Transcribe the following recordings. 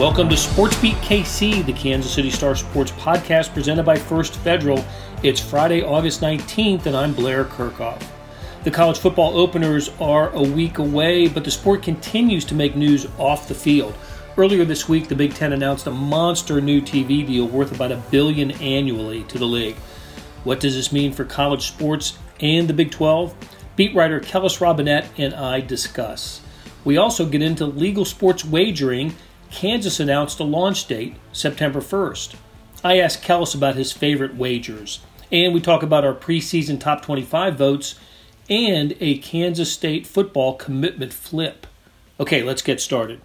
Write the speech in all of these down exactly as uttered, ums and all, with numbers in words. Welcome to Sports Beat K C, the Kansas City Star Sports podcast presented by First Federal. It's Friday, August nineteenth, and I'm Blair Kirchhoff. The college football openers are a week away, but the sport continues to make news off the field. Earlier this week, the Big Ten announced a monster new T V deal worth about a billion annually to the league. What does this mean for college sports and the Big twelve? Beat writer Kellis Robinette and I discuss. We also get into legal sports wagering. Kansas announced a launch date, September first. I asked Kellis about his favorite wagers, and we talk about our preseason top twenty-five votes and a Kansas State football commitment flip. Okay, let's get started.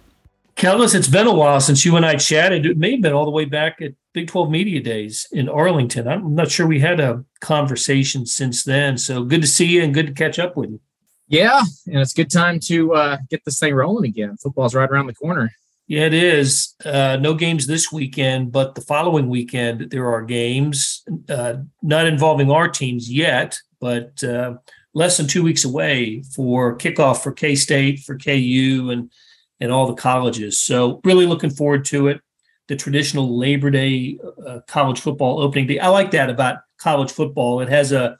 Kellis, it's been a while since you and I chatted. It may have been all the way back at Big twelve Media Days in Arlington. I'm not sure we had a conversation since then, so good to see you and good to catch up with you. Yeah, and it's a good time to uh, get this thing rolling again. Football's right around the corner. Yeah, it is. Uh, no games this weekend, but the following weekend there are games, uh, not involving our teams yet, but uh, less than two weeks away for kickoff for K-State, for K U, and and all the colleges. So really looking forward to it. The traditional Labor Day uh, college football opening day. I like that about college football. It has a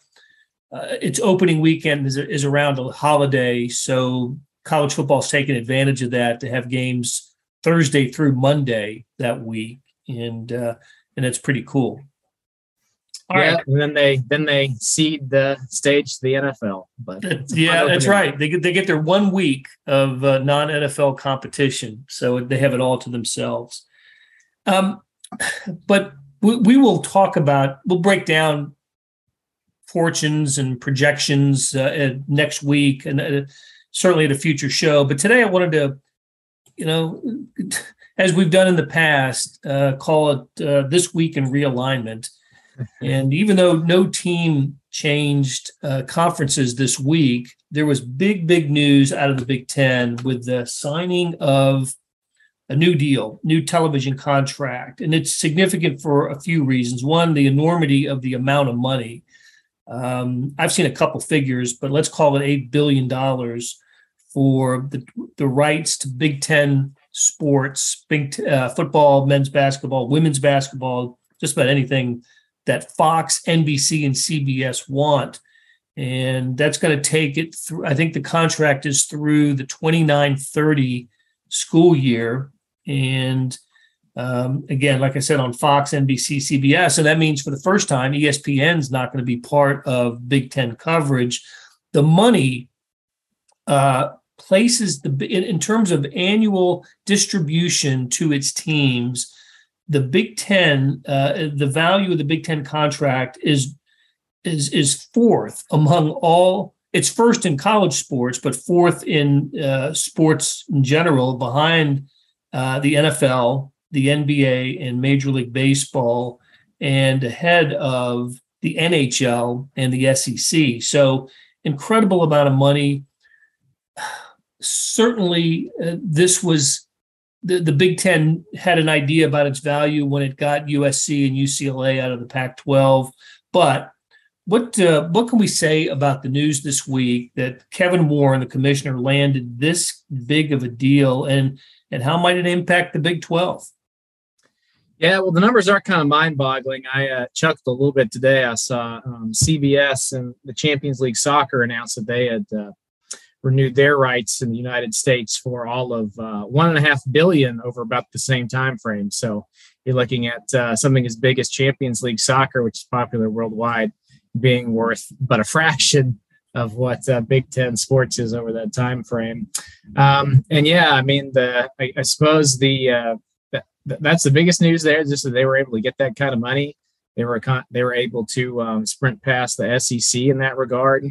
uh, its opening weekend is, is around a holiday, so college football's taking advantage of that to have games Thursday through Monday that week, and uh, and it's pretty cool. All yeah, right, and then they then they cede the stage to the N F L. But that, yeah, that's right. They get they get their one week of uh, non-N F L competition, so they have it all to themselves. Um, but we, we will talk about, we'll break down fortunes and projections uh, next week and uh, certainly at a future show. But today I wanted to, you know, as we've done in the past, uh, call it uh, This Week in Realignment. And even though no team changed uh, conferences this week, there was big, big news out of the Big Ten with the signing of a new deal, new television contract, and it's significant for a few reasons. One, the enormity of the amount of money. Um, I've seen a couple figures, but let's call it eight billion dollars for the, the rights to Big Ten sports, big uh, football, men's basketball, women's basketball, just about anything that Fox, N B C, and C B S want. And that's going to take it through. I think the contract is through the twenty-nine thirty school year. And um, again, like I said, on Fox, N B C, C B S, and that means for the first time, E S P N's not going to be part of Big Ten coverage. The money uh, places the in, in terms of annual distribution to its teams. The Big Ten, uh, the value of the Big Ten contract is is is fourth among all. It's first in college sports, but fourth in uh, sports in general, behind uh, the N F L, the N B A, and Major League Baseball, and ahead of the N H L and the S E C. So, incredible amount of money. Certainly, uh, this was the, the Big Ten had an idea about its value when it got U S C and U C L A out of the Pac twelve, but What uh, what can we say about the news this week that Kevin Warren, the commissioner, landed this big of a deal, and and how might it impact the Big twelve? Yeah, well, the numbers are kind of mind-boggling. I uh, chuckled a little bit today. I saw um, C B S and the Champions League soccer announced that they had uh, renewed their rights in the United States for all of uh, one and a half billion over about the same time frame. So you're looking at uh, something as big as Champions League soccer, which is popular worldwide, being worth but a fraction of what uh, Big Ten sports is over that time frame. Um, and yeah, I mean, the I, I suppose the uh, th- that's the biggest news there, just that they were able to get that kind of money. They were con- they were able to um, sprint past the S E C in that regard.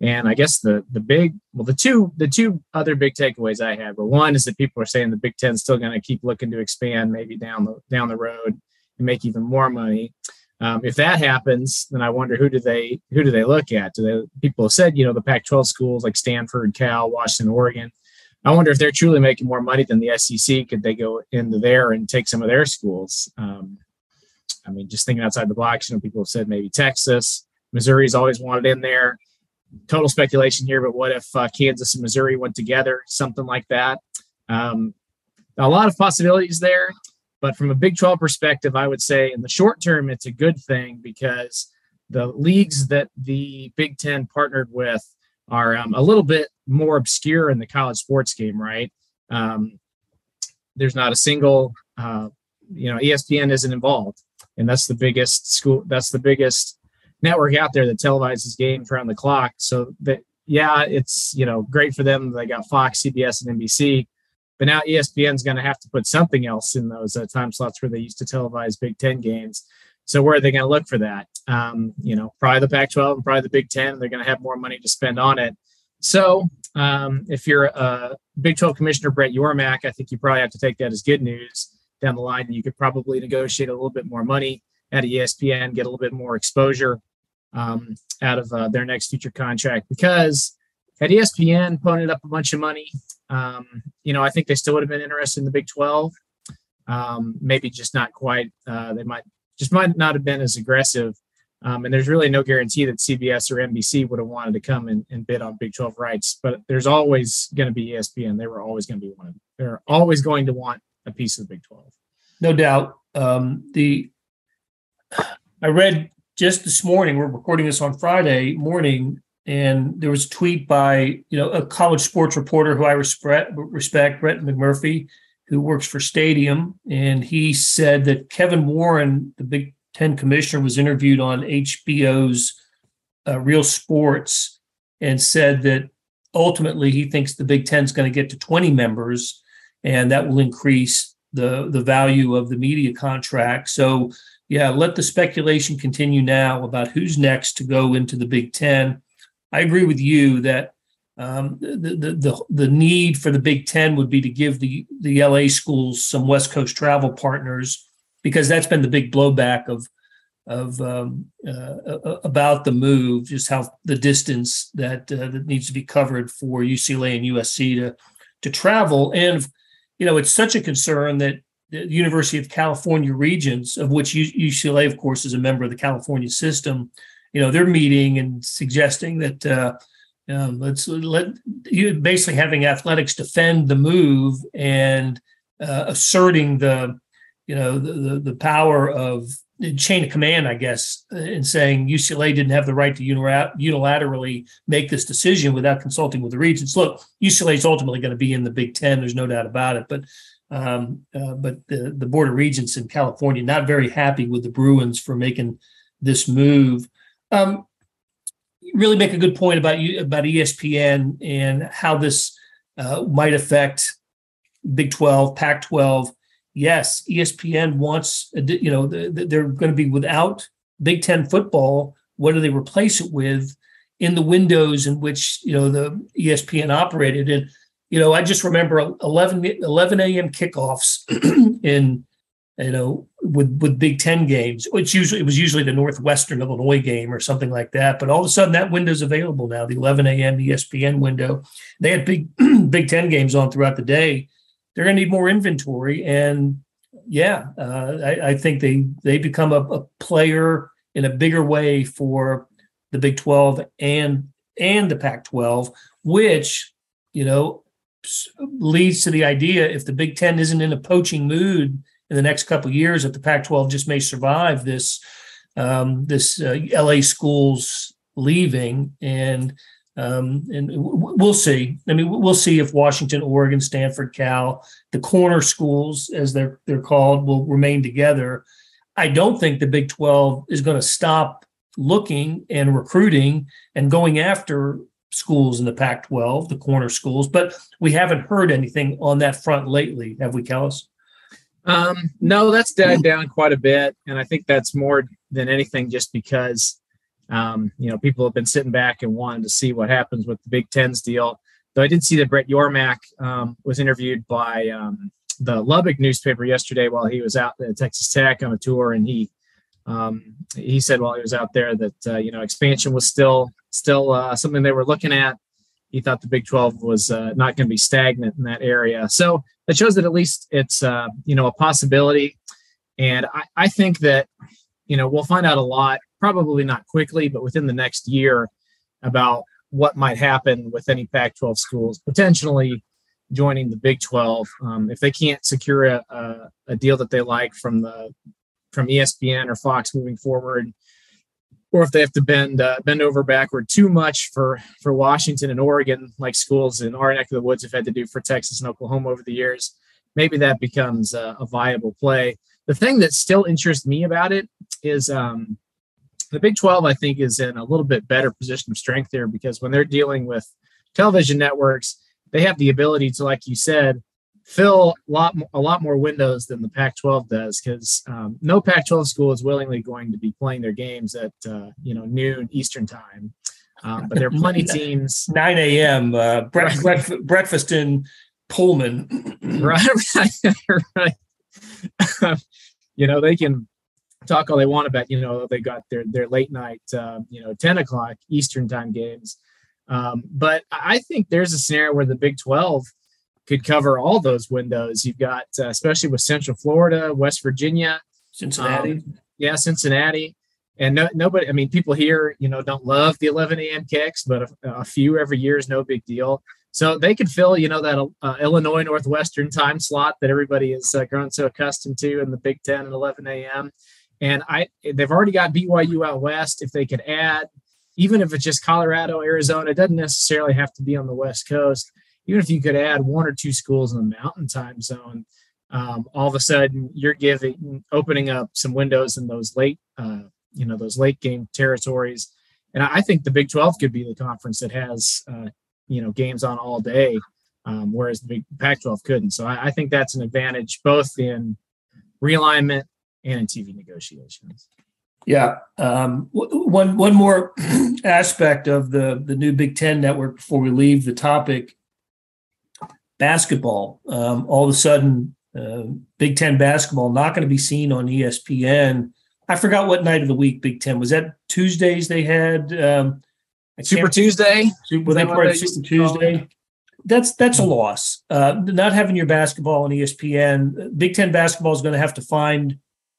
And I guess the the big well the two the two other big takeaways I had were, one is that people are saying the Big Ten's still going to keep looking to expand, maybe down the down the road, and make even more money. Um, if that happens, then I wonder who do they who do they look at? Do they, people have said, you know, the Pac twelve schools like Stanford, Cal, Washington, Oregon. I wonder if they're truly making more money than the S E C. Could they go into there and take some of their schools? Um, I mean, just thinking outside the box, you know, people have said maybe Texas, Missouri's always wanted in there. Total speculation here, but what if uh, Kansas and Missouri went together, something like that? Um, a lot of possibilities there. But from a Big twelve perspective, I would say in the short term, it's a good thing because the leagues that the Big Ten partnered with are um, a little bit more obscure in the college sports game, right? Um, there's not a single, uh, you know, E S P N isn't involved. And that's the biggest school, that's the biggest network out there that televises games around the clock. So that, yeah, it's, you know, great for them. They got Fox, C B S, and N B C. But now E S P N is going to have to put something else in those uh, time slots where they used to televise Big Ten games. So where are they going to look for that? Um, you know, probably the Pac twelve and probably the Big Ten. They're going to have more money to spend on it. So um, if you're a Big twelve commissioner, Brett Yormack, I think you probably have to take that as good news down the line. You could probably negotiate a little bit more money at E S P N, get a little bit more exposure um, out of uh, their next future contract, because at E S P N, ponied up a bunch of money. Um, you know, I think they still would have been interested in the Big twelve. Um, maybe just not quite. Uh, they might just might not have been as aggressive. Um, and there's really no guarantee that C B S or N B C would have wanted to come and, and bid on Big twelve rights. But there's always going to be E S P N. They were always going to be one. They're always going to want a piece of the Big twelve. No doubt. Um, the I read just this morning. We're recording this on Friday morning. And there was a tweet by, you know, a college sports reporter who I respect, respect, Brett McMurphy, who works for Stadium. And he said that Kevin Warren, the Big Ten commissioner, was interviewed on H B O's uh, Real Sports and said that ultimately he thinks the Big Ten is going to get to twenty members, and that will increase the, the value of the media contract. So, yeah, let the speculation continue now about who's next to go into the Big Ten. I agree with you that um, the, the the the need for the Big Ten would be to give the the L A schools some West Coast travel partners, because that's been the big blowback of of um, uh, about the move, just how the distance that uh, that needs to be covered for U C L A and U S C to to travel. And you know, it's such a concern that the University of California regions, of which U C L A, of course, is a member of the California system. You know, they're meeting and suggesting that uh, um, let's let you basically having athletics defend the move and uh, asserting the, you know, the the power of the chain of command, I guess, and saying U C L A didn't have the right to unilaterally make this decision without consulting with the regions. Look, U C L A is ultimately going to be in the Big Ten. There's no doubt about it. But um, uh, but the, the Board of Regents in California, not very happy with the Bruins for making this move. Um, you really make a good point about you about E S P N and how this uh, might affect Big twelve, Pac twelve. Yes, E S P N wants, you know, they're going to be without Big Ten football. What do they replace it with in the windows in which, you know, the E S P N operated? And, you know, I just remember eleven a.m. kickoffs in, you know, with, with Big Ten games, which usually it was usually the Northwestern Illinois game or something like that. But all of a sudden that window's available now, the eleven a.m. E S P N window. They had big Big Ten games on throughout the day. They're going to need more inventory. And yeah, uh, I, I think they, they become a, a player in a bigger way for the Big twelve and, and the Pac twelve, which, you know, leads to the idea, if the Big Ten isn't in a poaching mood in the next couple of years, that the Pac twelve just may survive this um, this uh, L A schools leaving, and um, and w- we'll see. I mean, we'll see if Washington, Oregon, Stanford, Cal, the corner schools as they're they're called, will remain together. I don't think the Big twelve is going to stop looking and recruiting and going after schools in the Pac twelve, the corner schools, but we haven't heard anything on that front lately, have we, Kellis? Um, no, that's died down quite a bit. And I think that's more than anything, just because, um, you know, people have been sitting back and wanting to see what happens with the Big Ten's deal. Though I did see that Brett Yormack, um, was interviewed by, um, the Lubbock newspaper yesterday while he was out at Texas Tech on a tour. And he, um, he said while he was out there that, uh, you know, expansion was still, still, uh, something they were looking at. He thought the Big twelve was uh, not going to be stagnant in that area. So that shows that at least it's, uh, you know, a possibility. And I, I think that, you know, we'll find out a lot, probably not quickly, but within the next year, about what might happen with any Pac twelve schools potentially joining the Big twelve. Um, if they can't secure a, a, a deal that they like from the from E S P N or Fox moving forward, or if they have to bend uh, bend over backward too much for, for Washington and Oregon, like schools in our neck of the woods have had to do for Texas and Oklahoma over the years, maybe that becomes a, a viable play. The thing that still interests me about it is um, the Big twelve, I think, is in a little bit better position of strength here, because when they're dealing with television networks, they have the ability to, like you said, fill a lot, a lot more windows than the Pac twelve does, because um, no Pac twelve school is willingly going to be playing their games at uh, you know noon Eastern time. Um, but there are plenty of teams. nine a.m. Uh, breakfast, breakfast, breakfast in Pullman. right, right, right. Um, you know, they can talk all they want about, you know, they got their, their late night, uh, you know, ten o'clock Eastern time games. Um, but I think there's a scenario where the Big twelve could cover all those windows. You've got, uh, especially with Central Florida, West Virginia, Cincinnati. Um, yeah, Cincinnati. And no, nobody, I mean, people here, you know, don't love the eleven a.m. kicks, but a, a few every year is no big deal. So they could fill, you know, that uh, Illinois Northwestern time slot that everybody has uh, grown so accustomed to in the Big Ten at eleven a.m. And I, they've already got B Y U out west. If they could add, even if it's just Colorado, Arizona, it doesn't necessarily have to be on the West Coast. Even if you could add one or two schools in the Mountain Time Zone, um, all of a sudden you're giving, opening up some windows in those late, uh, you know, those late game territories. And I think the Big twelve could be the conference that has, uh, you know, games on all day, um, whereas the big Pac twelve couldn't. So I, I think that's an advantage both in realignment and in T V negotiations. Yeah. Um, w- one one more aspect of the, the new Big Ten network before we leave the topic, basketball. Um, all of a sudden, uh, Big Ten basketball not going to be seen on E S P N. I forgot what night of the week Big Ten was. That Tuesdays they had um, – Super Tuesday. Well, they played Super Tuesday. That's that's a loss. Uh, not having your basketball on E S P N. Big Ten basketball is going to have to find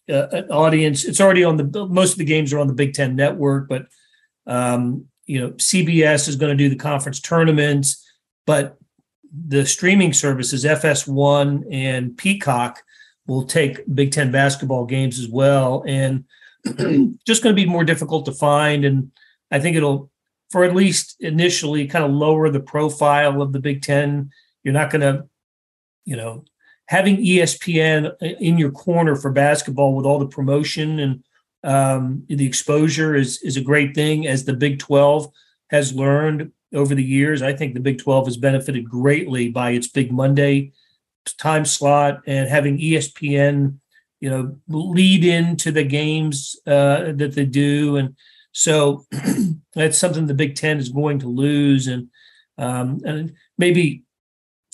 uh, an audience. It's already on the most of the games are on the Big Ten network, but um, you know C B S is going to do the conference tournaments. But the streaming services F S one and Peacock will take Big Ten basketball games as well, and just going to be more difficult to find. And I think it'll. For at least initially kind of lower the profile of the Big Ten. You're not going to, you know, having E S P N in your corner for basketball with all the promotion and um, the exposure is, is a great thing, as the Big twelve has learned over the years. I think the Big twelve has benefited greatly by its Big Monday time slot and having E S P N, you know, lead into the games uh, that they do. And so that's something the Big Ten is going to lose, and um, and maybe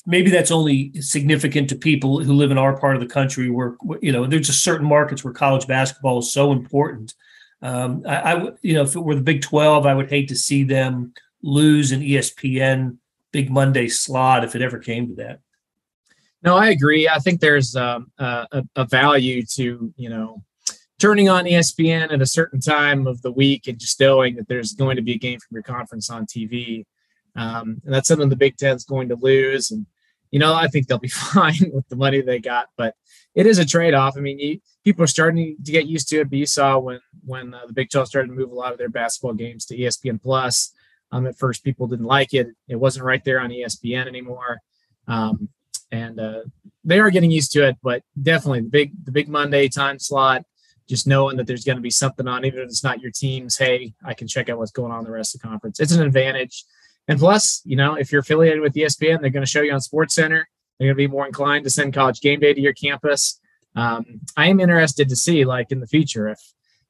maybe that's only significant to people who live in our part of the country, where you know there's just certain markets where college basketball is so important. Um, I, I you know if it were the Big twelve, I would hate to see them lose an E S P N Big Monday slot if it ever came to that. No, I agree. I think there's um, a, a value to you know. turning on E S P N at a certain time of the week and just knowing that there's going to be a game from your conference on T V. Um, and that's something the Big Ten is going to lose. And, you know, I think they'll be fine with the money they got, but it is a trade-off. I mean, you, people are starting to get used to it, but you saw when, when uh, the Big twelve started to move a lot of their basketball games to E S P N Plus, um, at first people didn't like it. It wasn't right there on E S P N anymore. Um, and uh, they are getting used to it, but definitely the big, the big Monday time slot, just knowing that there's going to be something on, even if it's not your team's, hey, I can check out what's going on in the rest of the conference. It's an advantage. And plus, you know, if you're affiliated with E S P N, they're going to show you on SportsCenter. They're going to be more inclined to send College Game Day to your campus. Um, I am interested to see, like, in the future, if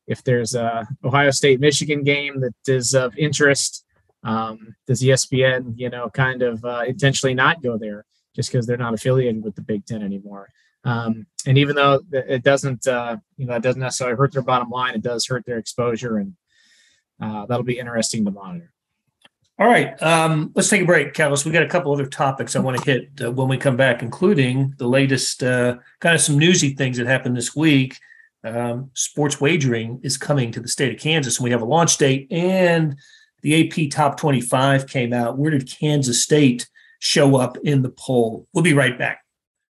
if there's a Ohio State-Michigan game that is of interest, um, does E S P N, you know, kind of uh, intentionally not go there just because they're not affiliated with the Big Ten anymore? Um, and even though it doesn't, uh, you know, it doesn't necessarily hurt their bottom line, it does hurt their exposure, and uh, that'll be interesting to monitor. All right. Um, let's take a break, Kellis. We got a couple other topics I want to hit uh, when we come back, including the latest, uh, kind of some newsy things that happened this week. Um, sports wagering is coming to the state of Kansas, and we have a launch date, and the A P Top twenty-five came out. Where did Kansas State show up in the poll. We'll be right back.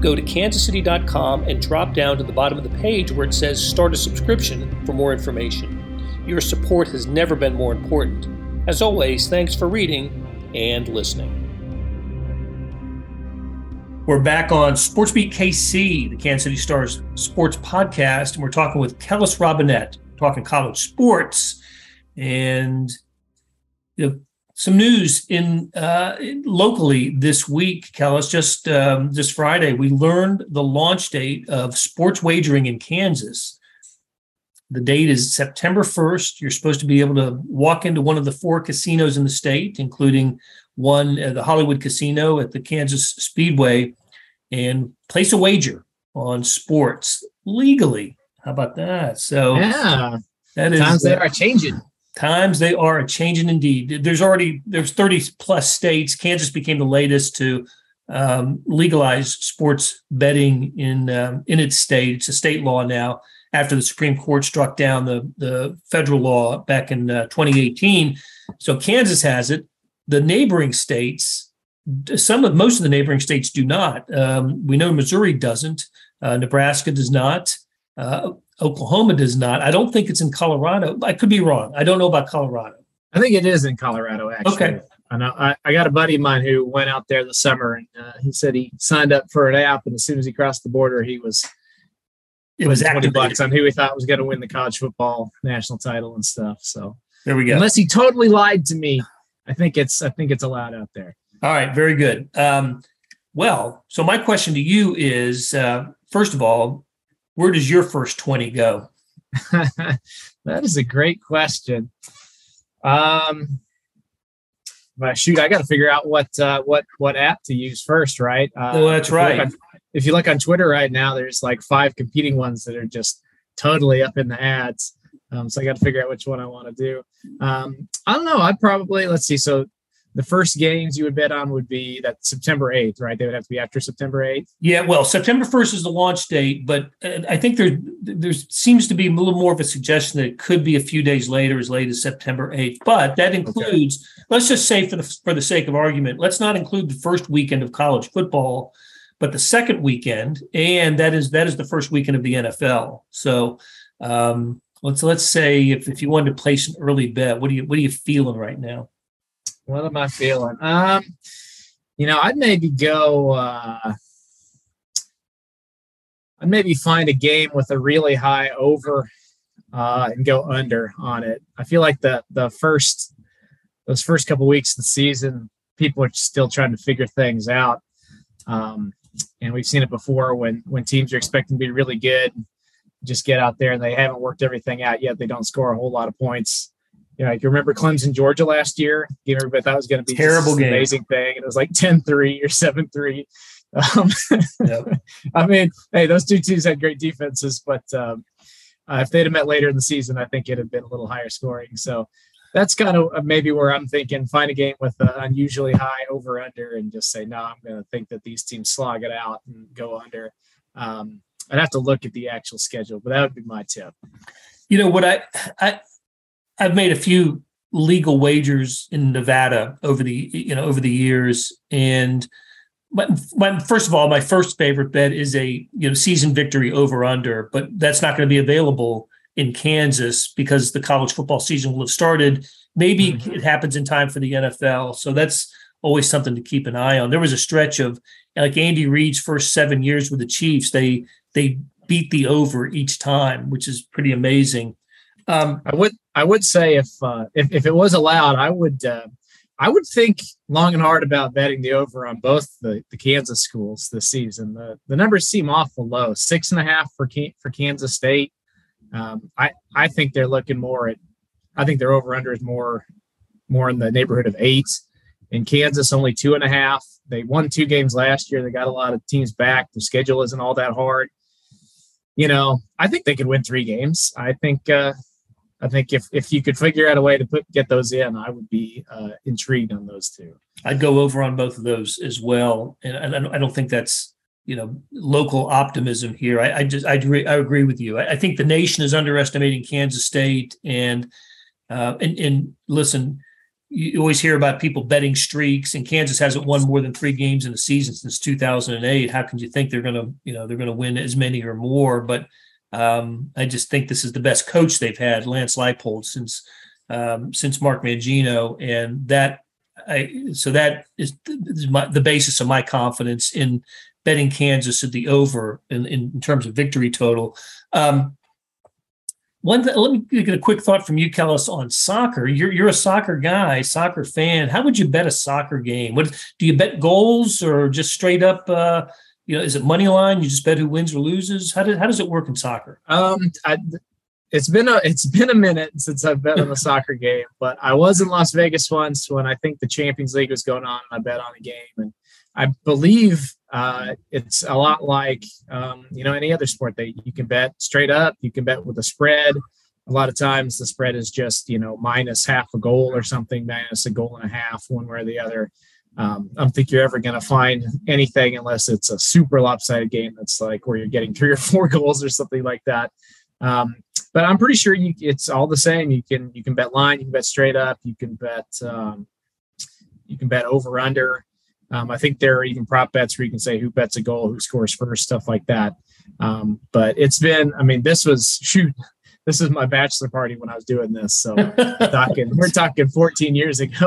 Go to kansas city dot com and drop down to the bottom of the page where it says Start a Subscription for more information. Your support has never been more important. As always, thanks for reading and listening. We're back on SportsBeat K C, the Kansas City Star's sports podcast, and we're talking with Kellis Robinette, talking college sports, and you know, some news in uh, locally this week, Kellis. Just um, this Friday, we learned the launch date of sports wagering in Kansas. The date is September first. You're supposed to be able to walk into one of the four casinos in the state, including one, uh, the Hollywood Casino at the Kansas Speedway, and place a wager on sports legally. How about that? So yeah, that is times they are changing. Times they are a changing indeed. There's already there's thirty plus states. Kansas became the latest to um, legalize sports betting in um, in its state. It's a state law now after the Supreme Court struck down the the federal law back in uh, twenty eighteen. So Kansas has it. The neighboring states, some of most of the neighboring states do not. Um, we know Missouri doesn't. Uh, Nebraska does not. Uh, Oklahoma does not. I don't think it's in Colorado. I could be wrong. I don't know about Colorado. I think it is in Colorado, actually. Okay. I know. I, I got a buddy of mine who went out there this summer, and uh, he said he signed up for an app, and as soon as he crossed the border, he was it was twenty bucks on who he thought was going to win the college football national title and stuff. So there we go. Unless he totally lied to me, I think it's I think it's allowed out there. All right, very good. Um, well, so my question to you is, uh, first of all, where does your first twenty go? That is a great question. Um, but shoot, I got to figure out what uh, what what app to use first, right? Uh, well, that's if right. You on, if you look on Twitter right now, there's like five competing ones that are just totally up in the ads. Um, so I got to figure out which one I want to do. Um, I don't know. I'd probably, let's see. So the first games you would bet on would be that September eighth, right? They would have to be after September eighth. Yeah, well, September first is the launch date, but I think there there seems to be a little more of a suggestion that it could be a few days later, as late as September eighth. But that includes, okay. Let's just say for the for the sake of argument, let's not include the first weekend of college football, but the second weekend, and that is that is the first weekend of the N F L. So um, let's let's say if if you wanted to place an early bet, what do you what are you feeling right now? What am I feeling? Um, you know, I'd maybe go, uh, I'd maybe find a game with a really high over uh, and go under on it. I feel like the the first, those first couple weeks of the season, people are still trying to figure things out. Um, and we've seen it before when, when teams are expecting to be really good, just get out there and they haven't worked everything out yet. They don't score a whole lot of points. You know, if you remember Clemson, Georgia last year, game everybody thought was going to be terrible, game. Amazing thing. And it was like ten three or seven three. Um, yep. I mean, hey, those two teams had great defenses, but um, uh, if they'd have met later in the season, I think it'd have been a little higher scoring. So that's kind of maybe where I'm thinking, find a game with an unusually high over under and just say, no, I'm going to think that these teams slog it out and go under. Um, I'd have to look at the actual schedule, but that would be my tip. You know what I, I, I've made a few legal wagers in Nevada over the you know over the years, and my, my, first of all, my first favorite bet is a you know season victory over under, but that's not going to be available in Kansas because the college football season will have started. Maybe mm-hmm. It happens in time for the N F L, so that's always something to keep an eye on. There was a stretch of like Andy Reid's first seven years with the Chiefs. They they beat the over each time, which is pretty amazing. Um, I would I would say if uh, if if it was allowed, I would uh, I would think long and hard about betting the over on both the, the Kansas schools this season. The the numbers seem awful low, six and a half for K- for Kansas State. Um, I I think they're looking more at. I think their over under is more more in the neighborhood of eight. In Kansas, only two and a half. They won two games last year. They got a lot of teams back. The schedule isn't all that hard. You know, I think they could win three games. I think. Uh, I think if, if you could figure out a way to put get those in, I would be uh, intrigued on those two. I'd go over on both of those as well, and, and I don't think that's you know local optimism here. I, I just I agree, I agree with you. I, I think the nation is underestimating Kansas State, and uh, and and listen, you always hear about people betting streaks, and Kansas hasn't won more than three games in a season since two thousand eight. How can you think they're gonna you know they're gonna win as many or more? But Um, I just think this is the best coach they've had, Lance Leipold, since um, since Mark Mangino, and that I, so that is, is my, the basis of my confidence in betting Kansas at the over in, in terms of victory total. Um, one, th- let me get a quick thought from you, Kellis, on soccer. You're you're a soccer guy, soccer fan. How would you bet a soccer game? What do you bet, goals or just straight up? Uh, You know, is it money line? You just bet who wins or loses. How did how does it work in soccer? Um, I, it's been a it's been a minute since I've bet on a soccer game, but I was in Las Vegas once when I think the Champions League was going on, and I bet on a game, and I believe uh, it's a lot like um, you know any other sport. They you can bet straight up, you can bet with a spread. A lot of times the spread is just you know minus half a goal or something, minus a goal and a half, one way or the other. Um, I don't think you're ever going to find anything unless it's a super lopsided game that's like where you're getting three or four goals or something like that. Um, but I'm pretty sure you, it's all the same. You can you can bet line, you can bet straight up, you can bet um, you can bet over under. Um, I think there are even prop bets where you can say who bets a goal, who scores first, stuff like that. Um, but it's been, I mean, this was shoot. This is my bachelor party when I was doing this. So we're talking, we're talking fourteen years ago.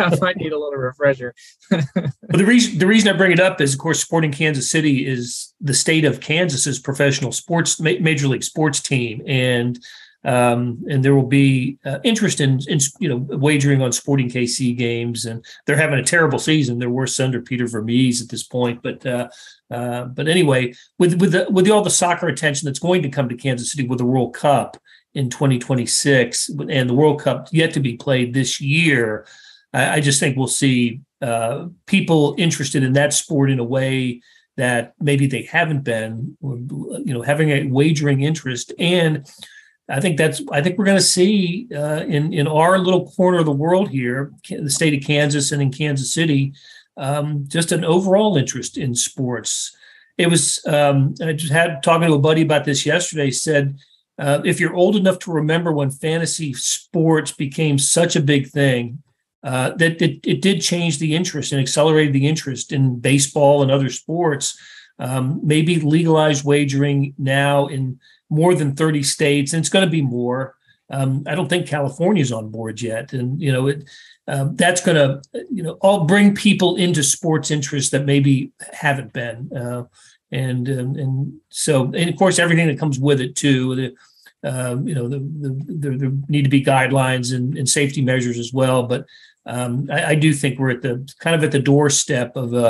I might need a little refresher. But the reason the reason I bring it up is, of course, Sporting Kansas City is the state of Kansas's professional sports, ma- major league sports team. And um, and there will be uh, interest in, in, you know, wagering on Sporting K C games. And they're having a terrible season. They're worse under Peter Vermees at this point. But uh, Uh, but anyway, with with the, with the, all the soccer attention that's going to come to Kansas City with the World Cup in twenty twenty-six and the World Cup yet to be played this year, I, I just think we'll see uh, people interested in that sport in a way that maybe they haven't been, you know, having a wagering interest. And I think that's I think we're going to see uh, in in our little corner of the world here, the state of Kansas and in Kansas City. Um, just an overall interest in sports. It was, um, I just had talking to a buddy about this yesterday, said, uh, if you're old enough to remember when fantasy sports became such a big thing, uh, that it, it did change the interest and accelerated the interest in baseball and other sports. Um, maybe legalized wagering now in more than thirty states, and it's going to be more. Um, I don't think California's on board yet. And, you know, it, Um, that's going to, you know, all bring people into sports interests that maybe haven't been, uh, and, and and so and of course everything that comes with it too. The, uh, you know, the, the, the, there need to be guidelines and, and safety measures as well. But um, I, I do think we're at the kind of at the doorstep of a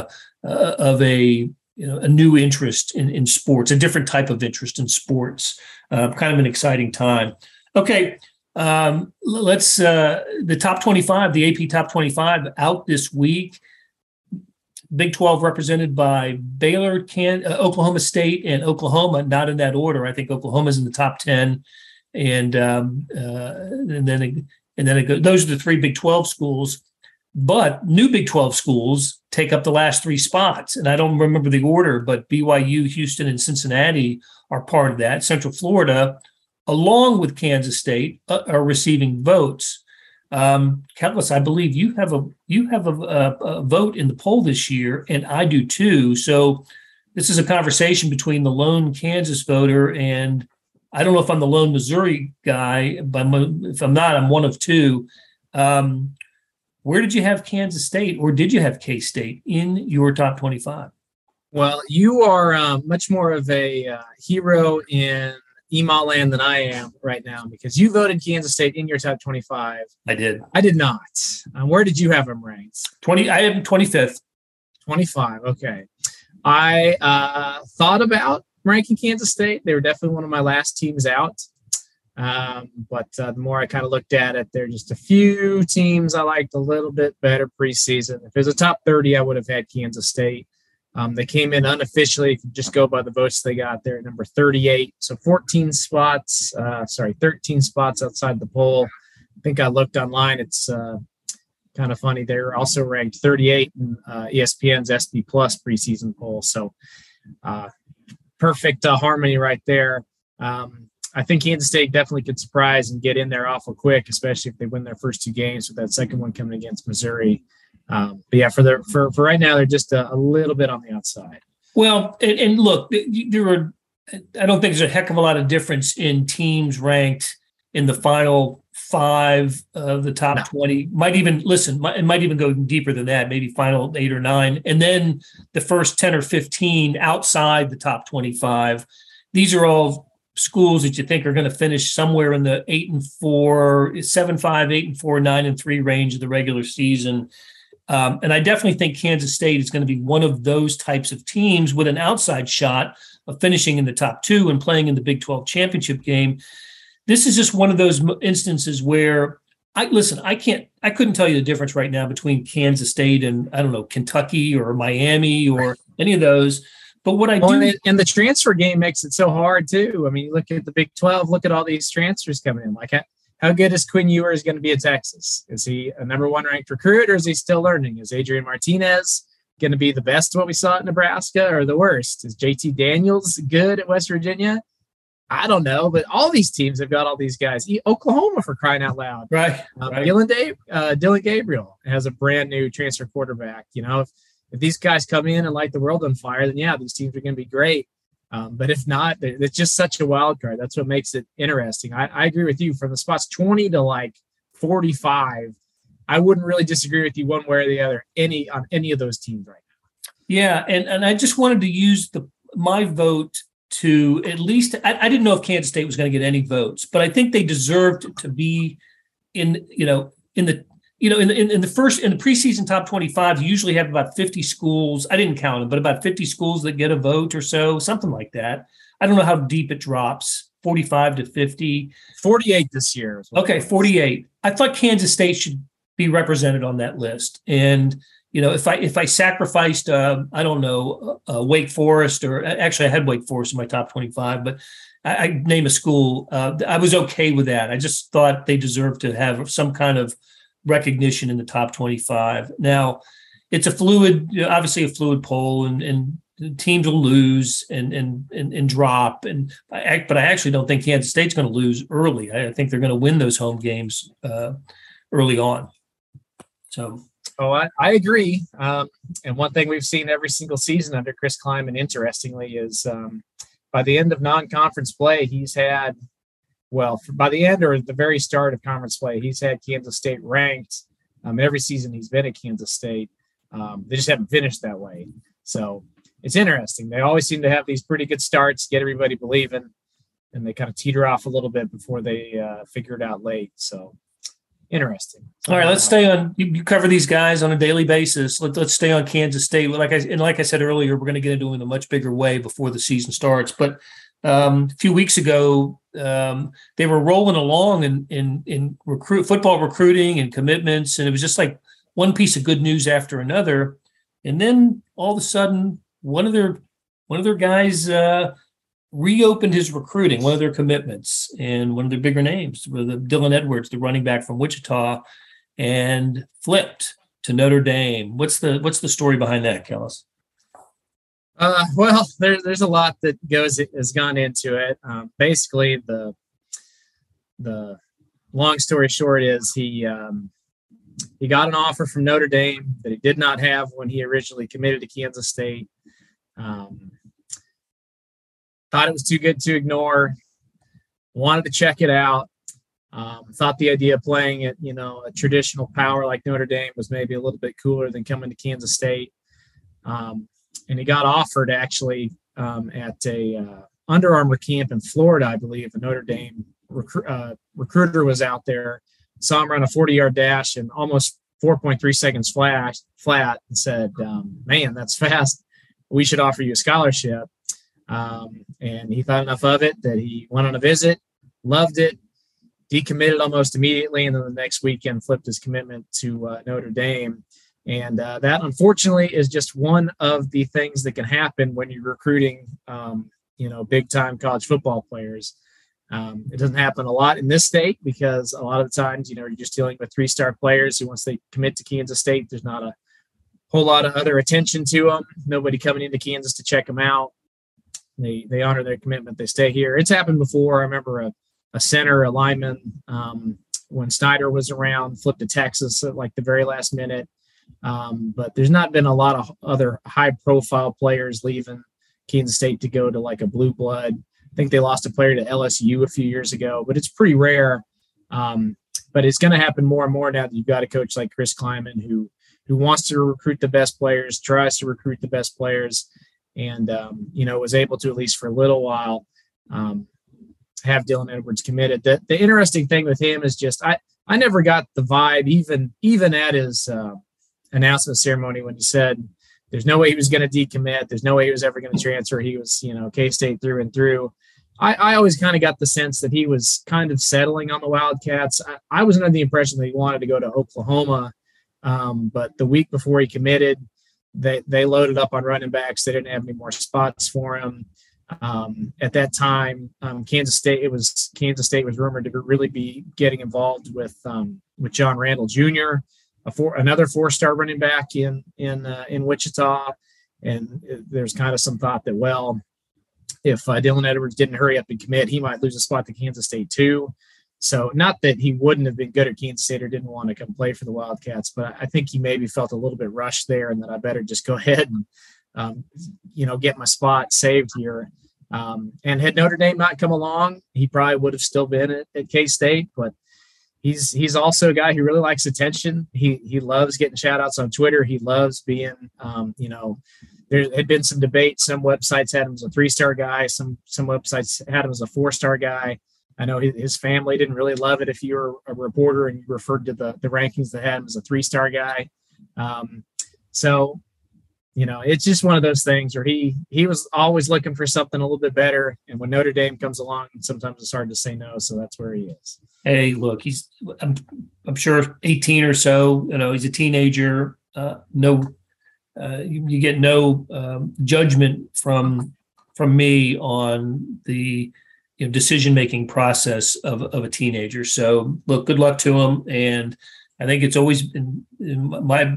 uh, of a you know a new interest in, in sports, a different type of interest in sports. Uh, kind of an exciting time. Okay. Um, let's, uh, the top twenty-five, the A P top twenty-five out this week, Big twelve represented by Baylor, Can, uh, Oklahoma State and Oklahoma, not in that order. I think Oklahoma's in the top ten and, um, uh, and then, it, and then it goes, those are the three Big twelve schools, but new Big twelve schools take up the last three spots. And I don't remember the order, but B Y U, Houston, and Cincinnati are part of that. Central Florida, along with Kansas State, uh, are receiving votes. Um, Kellis, I believe you have a you have a, a, a vote in the poll this year, and I do too. So this is a conversation between the lone Kansas voter and I don't know if I'm the lone Missouri guy, but I'm, if I'm not, I'm one of two. Um, Where did you have Kansas State, or did you have K-State in your top twenty-five? Well, you are uh, much more of a uh, hero in Email land than I am right now, because you voted Kansas State in your top twenty-five. I did. I did not. Um, where did you have them ranked? twenty. I am twenty-fifth. twenty-five. Okay. I uh, thought about ranking Kansas State. They were definitely one of my last teams out. Um, but uh, the more I kind of looked at it, there are just a few teams I liked a little bit better preseason. If it was a top thirty, I would have had Kansas State. Um, they came in unofficially, if you just go by the votes they got there, at number thirty-eight. So fourteen spots, uh, sorry, thirteen spots outside the poll. I think I looked online. It's uh, kind of funny. They were also ranked thirty-eight in uh, E S P N's S B Plus preseason poll. So uh, perfect uh, harmony right there. Um, I think Kansas State definitely could surprise and get in there awful quick, especially if they win their first two games, with that second one coming against Missouri. Um, but yeah, for the for, for right now, they're just a, a little bit on the outside. Well, and, and look, there were, I don't think there's a heck of a lot of difference in teams ranked in the final five of the top no. twenty. Might even listen, might, it might even go deeper than that, maybe final eight or nine, and then the first ten or fifteen outside the top twenty-five. These are all schools that you think are going to finish somewhere in the eight and four, seven, five, eight and four, nine and three range of the regular season. Um, and I definitely think Kansas State is going to be one of those types of teams with an outside shot of finishing in the top two and playing in the Big twelve championship game. This is just one of those instances where I listen, I can't, I couldn't tell you the difference right now between Kansas State and, I don't know, Kentucky or Miami or any of those. But what I well, do, and the transfer game makes it so hard too. I mean, you look at the Big twelve, look at all these transfers coming in. Like, how good is Quinn Ewers going to be at Texas? Is he a number one ranked recruit, or is he still learning? Is Adrian Martinez going to be the best of what we saw at Nebraska, or the worst? Is J T Daniels good at West Virginia? I don't know, but all these teams have got all these guys. Oklahoma, for crying out loud. Right. Um, right. Dylan, Dave, uh, Dylan Gabriel has a brand new transfer quarterback. You know, if, If these guys come in and light the world on fire, then yeah, these teams are going to be great. Um, but if not, it's just such a wild card. That's what makes it interesting. I, I agree with you. From the spots twenty to like forty-five, I wouldn't really disagree with you one way or the other any on any of those teams right now. Yeah, and and I just wanted to use the my vote to at least – I didn't know if Kansas State was going to get any votes, but I think they deserved to be in, you know, in the – You know, in the, in the first in the preseason top twenty-five, you usually have about fifty schools. I didn't count them, but about fifty schools that get a vote or so, something like that. I don't know how deep it drops, forty-five to fifty. forty-eight this year. Okay, forty-eight. I thought Kansas State should be represented on that list. And, you know, if I if I sacrificed, uh, I don't know, uh, Wake Forest, or actually I had Wake Forest in my top twenty-five, but I, I name a school. Uh, I was okay with that. I just thought they deserved to have some kind of recognition in the top twenty-five. Now, it's a fluid, obviously a fluid poll, and, and teams will lose and and and, and drop. And I, but I actually don't think Kansas State's going to lose early. I think they're going to win those home games uh, early on. So, oh, I, I agree. Um, and one thing we've seen every single season under Chris Kleiman, interestingly, is um, by the end of non-conference play, he's had. Well, by the end or at the very start of conference play, he's had Kansas State ranked um, every season he's been at Kansas State. Um, they just haven't finished that way. So it's interesting. They always seem to have these pretty good starts, get everybody believing, and they kind of teeter off a little bit before they uh, figure it out late. So interesting. All right, let's stay on. You cover these guys on a daily basis. Let, let's stay on Kansas State. Like I, and like I said earlier, we're going to get into them in a much bigger way before the season starts. But um, a few weeks ago, Um, they were rolling along in in in recruit football recruiting and commitments, and it was just like one piece of good news after another. And then all of a sudden, one of their one of their guys uh, reopened his recruiting, one of their commitments, and one of their bigger names, the Dylan Edwards, the running back from Wichita, and flipped to Notre Dame. What's the what's the story behind that, Kellis? Uh, well, there, there's a lot that goes has gone into it. Um, basically, the the long story short is he um, he got an offer from Notre Dame that he did not have when he originally committed to Kansas State. Um, thought it was too good to ignore. Wanted to check it out. Um, thought the idea of playing at, you know, a traditional power like Notre Dame was maybe a little bit cooler than coming to Kansas State. Um, and he got offered actually um, at a uh, Under Armour camp in Florida, I believe. A Notre Dame recru- uh, recruiter was out there, saw him run a forty-yard dash and almost four point three seconds flash, flat, and said, um, man, that's fast. We should offer you a scholarship. Um, and he thought enough of it that he went on a visit, loved it, decommitted almost immediately, and then the next weekend flipped his commitment to uh, Notre Dame. And uh, that, unfortunately, is just one of the things that can happen when you're recruiting, um, you know, big-time college football players. Um, it doesn't happen a lot in this state because a lot of times, you know, you're just dealing with three-star players who, once they commit to Kansas State, there's not a whole lot of other attention to them. Nobody coming into Kansas to check them out. They they honor their commitment. They stay here. It's happened before. I remember a, a center, a lineman, um, when Snyder was around, flipped to Texas at like the very last minute. Um, but there's not been a lot of other high-profile players leaving Kansas State to go to like a blue blood. I think they lost a player to L S U a few years ago, but it's pretty rare. Um, but it's going to happen more and more now that you've got a coach like Chris Kleiman who who wants to recruit the best players, tries to recruit the best players, and, um, you know, was able to, at least for a little while, um, have Dylan Edwards committed. The, the interesting thing with him is just I, I never got the vibe, even, even at his uh, announcement ceremony when he said there's no way he was going to decommit. There's no way he was ever going to transfer. He was, you know, K-State through and through. I, I always kind of got the sense that he was kind of settling on the Wildcats. I, I was under the impression that he wanted to go to Oklahoma, um, but the week before he committed, they they loaded up on running backs. They didn't have any more spots for him. Um, at that time, um, Kansas State, it was Kansas State was rumored to really be getting involved with um, with John Randall Junior, a four, another four-star running back in in uh, in Wichita, and there's kind of some thought that, well, if uh, Dylan Edwards didn't hurry up and commit, he might lose a spot to Kansas State too. So not that he wouldn't have been good at Kansas State or didn't want to come play for the Wildcats, but I think he maybe felt a little bit rushed there and that I better just go ahead and, um, you know, get my spot saved here. Um, and had Notre Dame not come along, he probably would have still been at, at K-State, but he's he's also a guy who really likes attention. He he loves getting shout-outs on Twitter. He loves being, um, you know, there had been some debate. Some websites had him as a three-star guy. Some some websites had him as a four-star guy. I know his family didn't really love it if you were a reporter and you referred to the, the rankings that had him as a three-star guy. Um, so, you know, it's just one of those things where he he was always looking for something a little bit better. And when Notre Dame comes along, sometimes it's hard to say no. So that's where he is. Hey, look, he's I'm, I'm sure eighteen or so. You know, he's a teenager. Uh, no. Uh, you, you get no um, judgment from from me on the you know, decision making process of, of a teenager. So look, good luck to him. And I think it's always been in my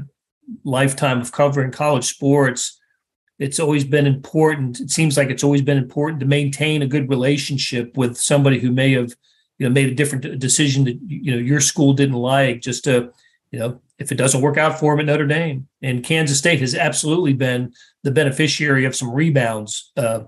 lifetime of covering college sports, it's always been important. It seems like it's always been important to maintain a good relationship with somebody who may have you know made a different decision that you know your school didn't like. Just to you know. If it doesn't work out for him at Notre Dame, and Kansas State has absolutely been the beneficiary of some rebounds, uh,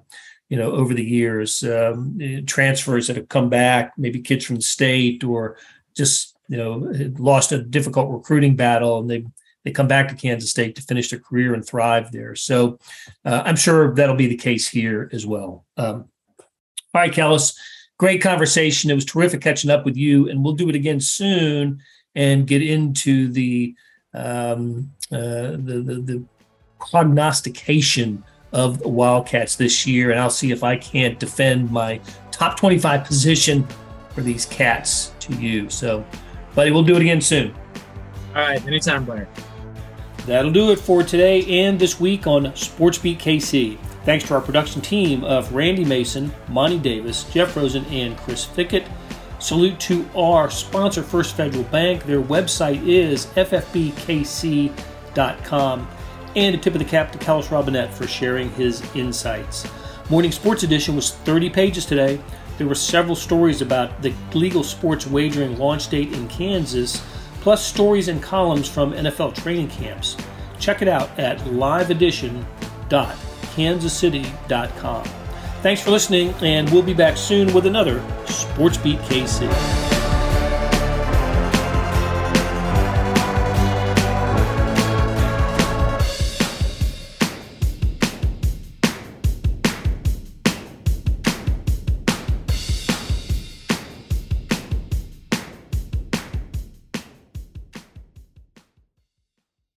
you know, over the years, um, transfers that have come back, maybe kids from the state or just you know lost a difficult recruiting battle, and they they come back to Kansas State to finish their career and thrive there. So uh, I'm sure that'll be the case here as well. Um, all right, Kellis, great conversation. It was terrific catching up with you, and we'll do it again soon and get into the, um, uh, the the the prognostication of the Wildcats this year. And I'll see if I can't defend my top twenty-five position for these Cats to you. So, buddy, we'll do it again soon. All right, anytime, Blair. That'll do it for today and this week on SportsBeat K C. Thanks to our production team of Randy Mason, Monty Davis, Jeff Rosen, and Chris Fickett. Salute to our sponsor, First Federal Bank. Their website is f f b k c dot com. And a tip of the cap to Kellis Robinette for sharing his insights. Morning Sports Edition was thirty pages today. There were several stories about the legal sports wagering launch date in Kansas, plus stories and columns from N F L training camps. Check it out at live edition dot kansas city dot com. Thanks for listening, and we'll be back soon with another SportsBeat K C.